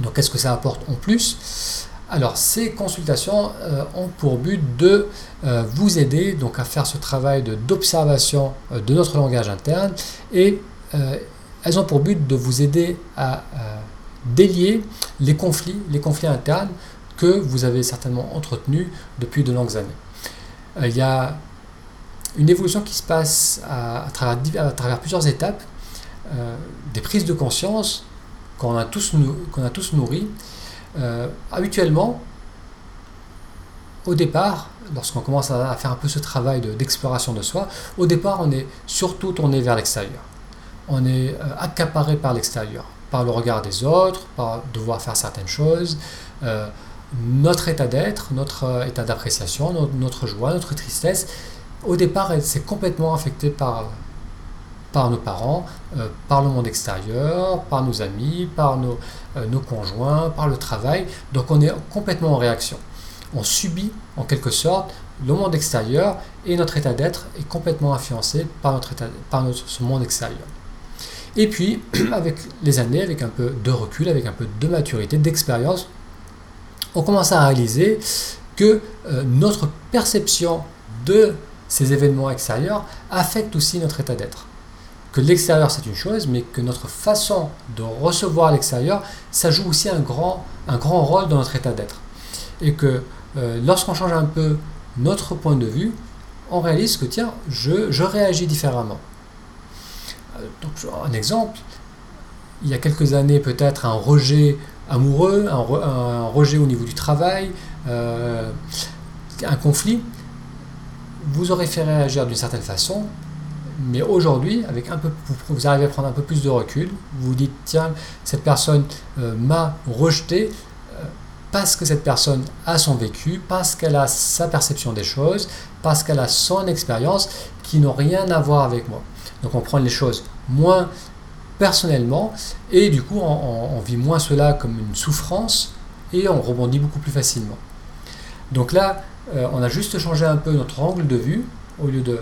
donc qu'est-ce que ça apporte en plus? Alors, ces consultations euh, ont pour but de euh, vous aider donc à faire ce travail de, d'observation euh, de notre langage interne, et euh, elles ont pour but de vous aider à euh, délier les conflits, les conflits internes que vous avez certainement entretenu depuis de longues années. Euh, il y a une évolution qui se passe à, à, travers, à travers plusieurs étapes, euh, des prises de conscience qu'on a tous, qu'on a tous nourries. Euh, habituellement, au départ, lorsqu'on commence à, à faire un peu ce travail de, d'exploration de soi, au départ on est surtout tourné vers l'extérieur. On est euh, accaparé par l'extérieur, par le regard des autres, par devoir faire certaines choses, euh, notre état d'être, notre état d'appréciation, notre, notre joie, notre tristesse. Au départ, c'est complètement affecté par, par nos parents, euh, par le monde extérieur, par nos amis, par nos, euh, nos conjoints, par le travail. Donc on est complètement en réaction. On subit en quelque sorte le monde extérieur, et notre état d'être est complètement influencé par, notre état, par notre, ce monde extérieur. Et puis, avec les années, avec un peu de recul, avec un peu de maturité, d'expérience, on commence à réaliser que euh, notre perception de ces événements extérieurs affecte aussi notre état d'être. Que l'extérieur c'est une chose, mais que notre façon de recevoir l'extérieur, ça joue aussi un grand, un grand rôle dans notre état d'être. Et que euh, lorsqu'on change un peu notre point de vue, on réalise que tiens, je, je réagis différemment. Donc, un exemple, il y a quelques années peut-être un rejet amoureux, un, re, un rejet au niveau du travail, euh, un conflit, vous aurez fait réagir d'une certaine façon, mais aujourd'hui, avec un peu, vous, vous arrivez à prendre un peu plus de recul, vous vous dites, tiens, cette personne euh, m'a rejeté euh, parce que cette personne a son vécu, parce qu'elle a sa perception des choses, parce qu'elle a son expérience qui n'ont rien à voir avec moi. Donc on prend les choses moins personnellement, et du coup on, on vit moins cela comme une souffrance, et on rebondit beaucoup plus facilement. Donc là euh, on a juste changé un peu notre angle de vue, au lieu de,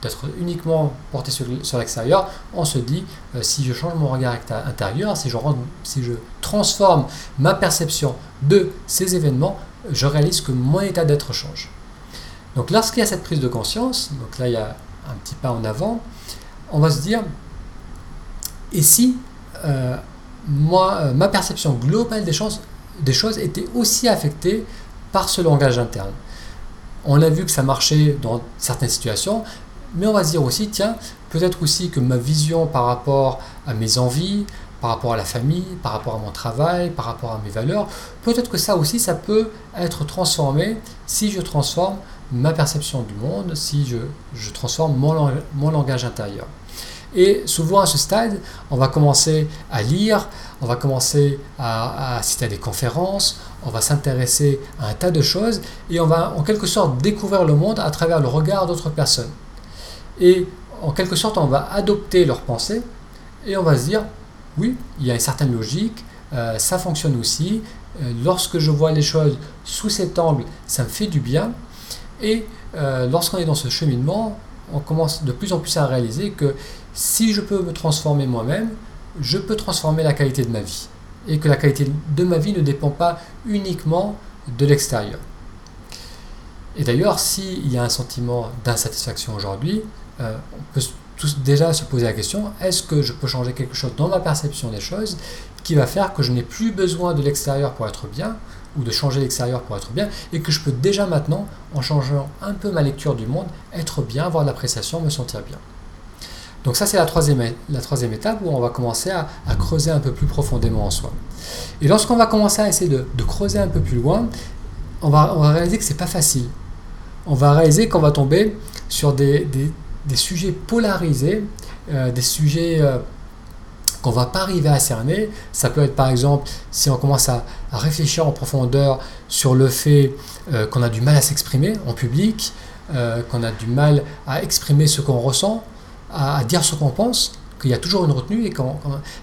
d'être uniquement porté sur, sur l'extérieur, on se dit euh, si je change mon regard intérieur, si je, si je transforme ma perception de ces événements, je réalise que mon état d'être change. Donc lorsqu'il y a cette prise de conscience, donc là il y a un petit pas en avant, on va se dire, et si euh, moi, euh, ma perception globale des choses, des choses était aussi affectée par ce langage interne? On a vu que ça marchait dans certaines situations, mais on va se dire aussi, tiens, peut-être aussi que ma vision par rapport à mes envies, par rapport à la famille, par rapport à mon travail, par rapport à mes valeurs, peut-être que ça aussi, ça peut être transformé si je transforme ma perception du monde, si je, je transforme mon, mon langage intérieur. Et souvent à ce stade, on va commencer à lire, on va commencer à, à assister à des conférences, on va s'intéresser à un tas de choses, et on va en quelque sorte découvrir le monde à travers le regard d'autres personnes. Et en quelque sorte, on va adopter leurs pensées, et on va se dire, oui, il y a une certaine logique, euh, ça fonctionne aussi, euh, lorsque je vois les choses sous cet angle, ça me fait du bien. Et euh, lorsqu'on est dans ce cheminement, on commence de plus en plus à réaliser que si je peux me transformer moi-même, je peux transformer la qualité de ma vie. Et que la qualité de ma vie ne dépend pas uniquement de l'extérieur. Et d'ailleurs, s'il y a un sentiment d'insatisfaction aujourd'hui, euh, on peut tout, déjà se poser la question, est-ce que je peux changer quelque chose dans ma perception des choses qui va faire que je n'ai plus besoin de l'extérieur pour être bien, ou de changer l'extérieur pour être bien, et que je peux déjà maintenant, en changeant un peu ma lecture du monde, être bien, avoir de l'appréciation, me sentir bien. Donc ça, c'est la troisième, la troisième étape où on va commencer à, à creuser un peu plus profondément en soi. Et lorsqu'on va commencer à essayer de, de creuser un peu plus loin, on va, on va réaliser que c'est pas facile. On va réaliser qu'on va tomber sur des, des, des sujets polarisés, euh, des sujets... Euh, qu'on ne va pas arriver à cerner. Ça peut être par exemple, si on commence à, à réfléchir en profondeur sur le fait euh, qu'on a du mal à s'exprimer en public, euh, qu'on a du mal à exprimer ce qu'on ressent, à, à dire ce qu'on pense, qu'il y a toujours une retenue et qu'on,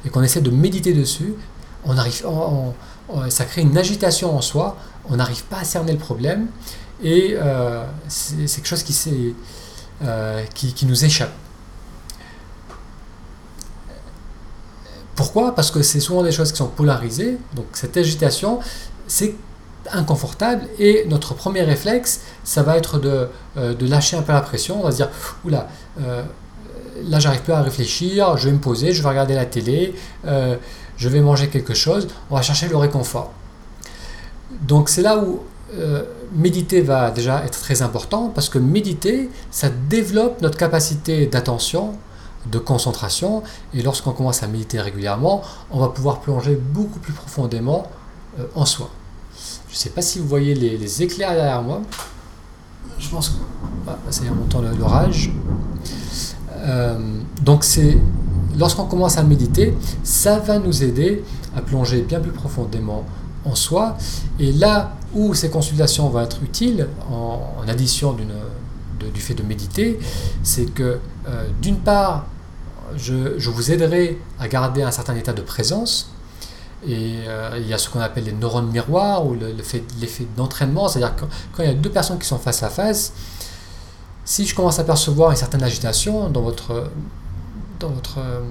et qu'on essaie de méditer dessus, on arrive, on, on, ça crée une agitation en soi, on n'arrive pas à cerner le problème et euh, c'est, c'est quelque chose qui, c'est, euh, qui, qui nous échappe. Pourquoi ? Parce que c'est souvent des choses qui sont polarisées, donc cette agitation, c'est inconfortable et notre premier réflexe, ça va être de, euh, de lâcher un peu la pression, on va se dire « Oula, euh, là j'arrive plus à réfléchir, je vais me poser, je vais regarder la télé, euh, je vais manger quelque chose, on va chercher le réconfort. » Donc c'est là où euh, méditer va déjà être très important, parce que méditer, ça développe notre capacité d'attention, de concentration, et lorsqu'on commence à méditer régulièrement, on va pouvoir plonger beaucoup plus profondément euh, en soi. Je ne sais pas si vous voyez les, les éclairs derrière moi. Je pense que bah, ça y est, on entend l'orage. Euh, donc c'est lorsqu'on commence à méditer, ça va nous aider à plonger bien plus profondément en soi. Et là où ces consultations vont être utiles, en, en addition d'une, de, du fait de méditer, c'est que euh, d'une part, Je, je vous aiderai à garder un certain état de présence et euh, il y a ce qu'on appelle les neurones miroirs ou le, le fait, l'effet d'entraînement, c'est-à-dire que quand il y a deux personnes qui sont face à face, si je commence à percevoir une certaine agitation dans votre, dans votre euh,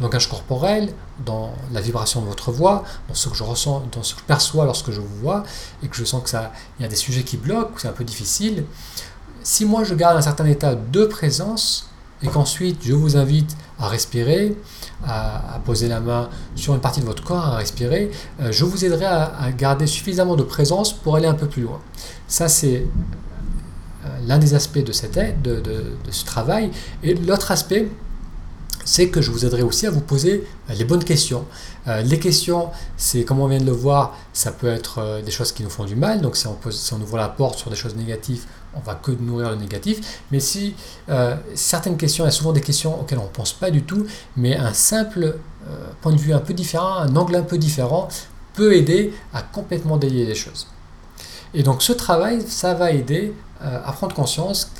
langage corporel, dans la vibration de votre voix, dans ce que je ressens, dans ce que je perçois lorsque je vous vois et que je sens que ça, il y a des sujets qui bloquent, que c'est un peu difficile, si moi je garde un certain état de présence et qu'ensuite je vous invite à respirer, à, à poser la main sur une partie de votre corps, à respirer, euh, je vous aiderai à, à garder suffisamment de présence pour aller un peu plus loin. Ça c'est euh, l'un des aspects de cette aide, de, de, de ce travail. Et l'autre aspect, c'est que je vous aiderai aussi à vous poser euh, les bonnes questions. Euh, les questions, c'est comme on vient de le voir, ça peut être euh, des choses qui nous font du mal, donc si on, pose, si on ouvre la porte sur des choses négatives, on va que nourrir le négatif, mais si euh, certaines questions, il y a souvent des questions auxquelles on ne pense pas du tout, mais un simple euh, point de vue un peu différent, un angle un peu différent, peut aider à complètement délier les choses. Et donc ce travail, ça va aider euh, à prendre conscience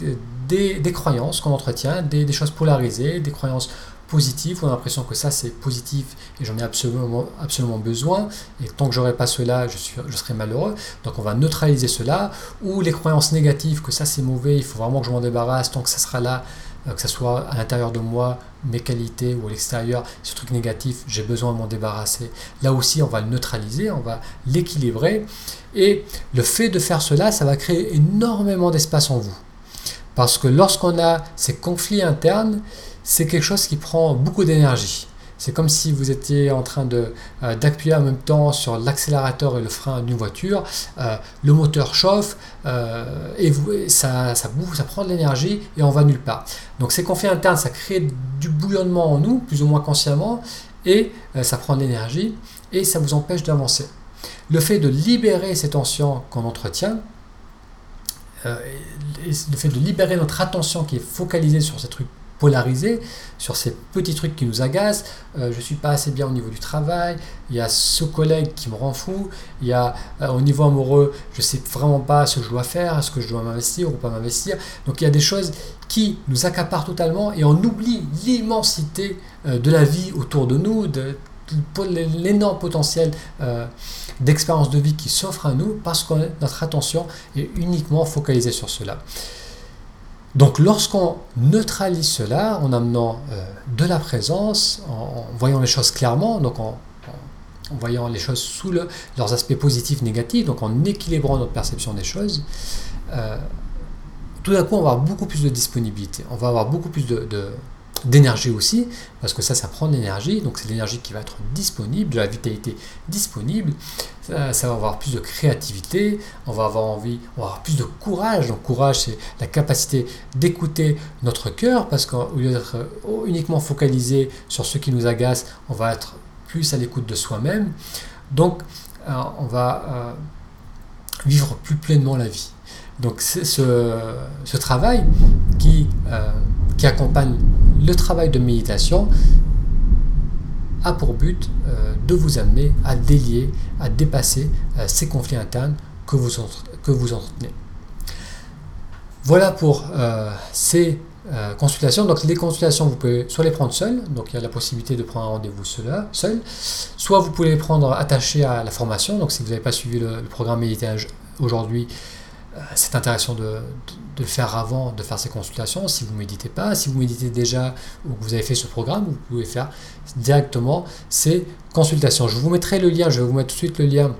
des, des croyances qu'on entretient, des, des choses polarisées, des croyances positives, où on a l'impression que ça c'est positif et j'en ai absolument, absolument besoin, et tant que j'aurai pas cela, je, suis, je serai malheureux, donc on va neutraliser cela, ou les croyances négatives, que ça c'est mauvais, il faut vraiment que je m'en débarrasse, tant que ça sera là, que ça soit à l'intérieur de moi, mes qualités, ou à l'extérieur, ce truc négatif, j'ai besoin de m'en débarrasser. Là aussi, on va le neutraliser, on va l'équilibrer, et le fait de faire cela, ça va créer énormément d'espace en vous. Parce que lorsqu'on a ces conflits internes, c'est quelque chose qui prend beaucoup d'énergie. C'est comme si vous étiez en train de, euh, d'appuyer en même temps sur l'accélérateur et le frein d'une voiture, euh, le moteur chauffe, euh, et vous, ça, ça bouffe, ça prend de l'énergie et on va nulle part. Donc ces conflits internes, ça crée du bouillonnement en nous, plus ou moins consciemment, et euh, ça prend de l'énergie et ça vous empêche d'avancer. Le fait de libérer ces tensions qu'on entretient, Euh, et le fait de libérer notre attention qui est focalisée sur ces trucs polarisés, sur ces petits trucs qui nous agacent, euh, je suis pas assez bien au niveau du travail, il y a ce collègue qui me rend fou, il y a euh, au niveau amoureux, je sais vraiment pas ce que je dois faire, est-ce que je dois m'investir ou pas m'investir, donc il y a des choses qui nous accaparent totalement et on oublie l'immensité euh, de la vie autour de nous, de l'énorme potentiel euh, d'expérience de vie qui s'offre à nous parce que notre attention est uniquement focalisée sur cela. Donc lorsqu'on neutralise cela en amenant euh, de la présence, en, en voyant les choses clairement, donc en, en voyant les choses sous le, leurs aspects positifs, négatifs, donc en équilibrant notre perception des choses, euh, tout d'un coup on va avoir beaucoup plus de disponibilité, on va avoir beaucoup plus de, de, d'énergie aussi, parce que ça, ça prend de l'énergie, donc c'est l'énergie qui va être disponible, de la vitalité disponible, ça, ça va avoir plus de créativité, on va avoir envie, on va avoir plus de courage, donc courage c'est la capacité d'écouter notre cœur, parce qu'au lieu d'être uniquement focalisé sur ce qui nous agace, on va être plus à l'écoute de soi-même, donc euh, on va euh, vivre plus pleinement la vie. Donc c'est ce, ce travail qui, euh, qui accompagne le travail de méditation a pour but euh, de vous amener à délier, à dépasser euh, ces conflits internes que vous, entre, que vous entretenez. Voilà pour euh, ces euh, consultations. Donc les consultations, vous pouvez soit les prendre seules, donc il y a la possibilité de prendre un rendez-vous seul, soit vous pouvez les prendre attachés à la formation. Donc si vous n'avez pas suivi le, le programme Méditage aujourd'hui, c'est intéressant de, de, de faire avant de faire ces consultations. Si vous ne méditez pas, si vous méditez déjà ou que vous avez fait ce programme, vous pouvez faire directement ces consultations. Je vous mettrai le lien, je vais vous mettre tout de suite le lien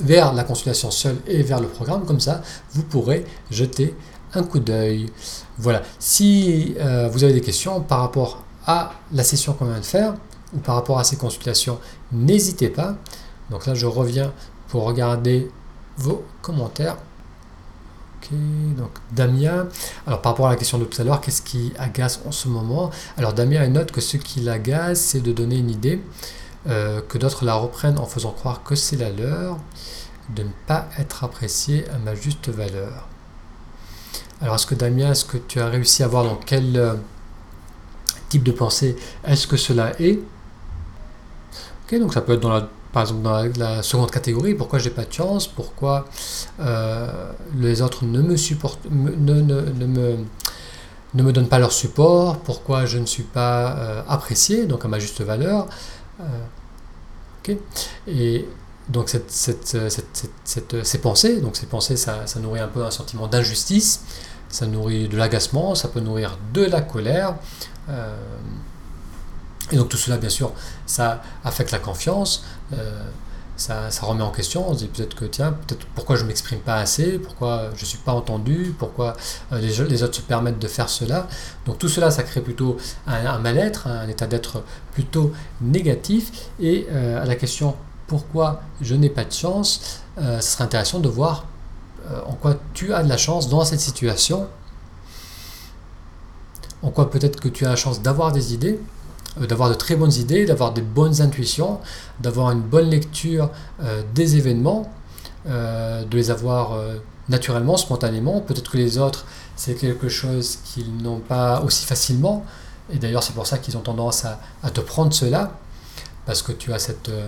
vers la consultation seule et vers le programme, comme ça vous pourrez jeter un coup d'œil. Voilà, si euh, vous avez des questions par rapport à la session qu'on vient de faire ou par rapport à ces consultations, n'hésitez pas. Donc là je reviens pour regarder vos commentaires. Okay, donc Damien, alors par rapport à la question de tout à l'heure, qu'est-ce qui agace en ce moment? Alors Damien note que ce qui l'agace, c'est de donner une idée, euh, que d'autres la reprennent en faisant croire que c'est la leur, de ne pas être apprécié à ma juste valeur. Alors est-ce que Damien, est-ce que tu as réussi à voir dans quel euh, type de pensée est-ce que cela est? Ok, donc ça peut être dans la... Par exemple, dans la, la seconde catégorie, pourquoi j'ai pas de chance, pourquoi euh, les autres ne me supportent, me, ne, ne, ne, me, ne me donnent pas leur support, pourquoi je ne suis pas euh, apprécié, donc à ma juste valeur. Euh, okay. Et donc cette, cette, cette, cette, cette, ces pensées, donc ces pensées, ça, ça nourrit un peu un sentiment d'injustice, ça nourrit de l'agacement, ça peut nourrir de la colère. Euh, Et donc tout cela, bien sûr, ça affecte la confiance, euh, ça, ça remet en question, on se dit peut-être que tiens, peut-être pourquoi je ne m'exprime pas assez, pourquoi je ne suis pas entendu, pourquoi euh, les, les autres se permettent de faire cela. Donc tout cela, ça crée plutôt un, un mal-être, un état d'être plutôt négatif. Et euh, à la question pourquoi je n'ai pas de chance, euh, ce serait intéressant de voir euh, en quoi tu as de la chance dans cette situation, en quoi peut-être que tu as la chance d'avoir des idées, d'avoir de très bonnes idées, d'avoir des bonnes intuitions, d'avoir une bonne lecture euh, des événements, euh, de les avoir euh, naturellement, spontanément. Peut-être que les autres, c'est quelque chose qu'ils n'ont pas aussi facilement. Et d'ailleurs, c'est pour ça qu'ils ont tendance à, à te prendre cela, parce que tu as cette, euh,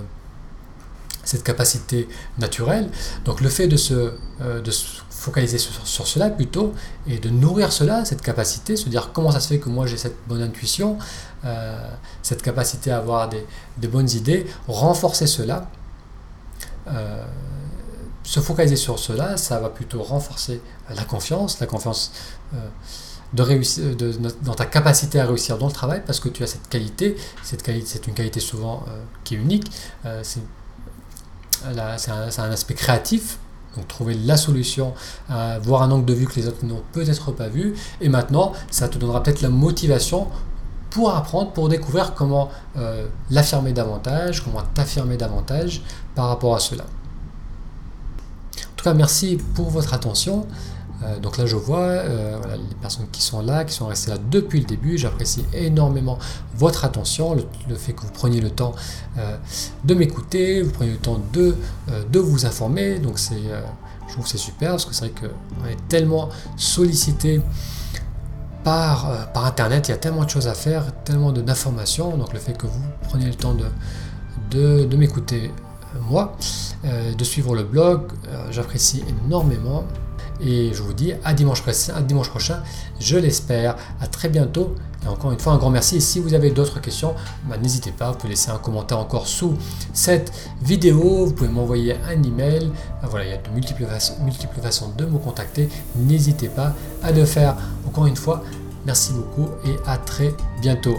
cette capacité naturelle. Donc le fait de se, euh, de se focaliser sur, sur cela plutôt, et de nourrir cela, cette capacité, se dire comment ça se fait que moi j'ai cette bonne intuition, Euh, cette capacité à avoir des, des bonnes idées, renforcer cela, euh, se focaliser sur cela, ça va plutôt renforcer la confiance, la confiance euh, de réussir, de, de, dans ta capacité à réussir dans le travail, parce que tu as cette qualité, cette qualité c'est une qualité souvent euh, qui est unique, euh, c'est, là, c'est, un, c'est un aspect créatif. Donc trouver la solution, euh, voir un angle de vue que les autres n'ont peut-être pas vu, et maintenant ça te donnera peut-être la motivation pour apprendre, pour découvrir comment euh, l'affirmer davantage, comment t'affirmer davantage par rapport à cela. En tout cas, merci pour votre attention. Euh, donc là, je vois euh, voilà, les personnes qui sont là, qui sont restées là depuis le début. J'apprécie énormément votre attention, le, le fait que vous preniez le temps euh, de m'écouter, vous preniez le temps de, euh, de vous informer. Donc c'est, euh, je trouve que c'est super, parce que c'est vrai qu'on est tellement sollicité Par, euh, par internet, il y a tellement de choses à faire, tellement de, d'informations, donc le fait que vous preniez le temps de, de, de m'écouter euh, moi, euh, de suivre le blog, euh, j'apprécie énormément, et je vous dis à dimanche, à dimanche prochain, je l'espère, à très bientôt, et encore une fois un grand merci, et si vous avez d'autres questions, bah, n'hésitez pas, vous pouvez laisser un commentaire encore sous cette vidéo, vous pouvez m'envoyer un email, bah, voilà, il y a de multiples façons, multiples façons de me contacter, n'hésitez pas à le faire. Encore une fois, merci beaucoup et à très bientôt.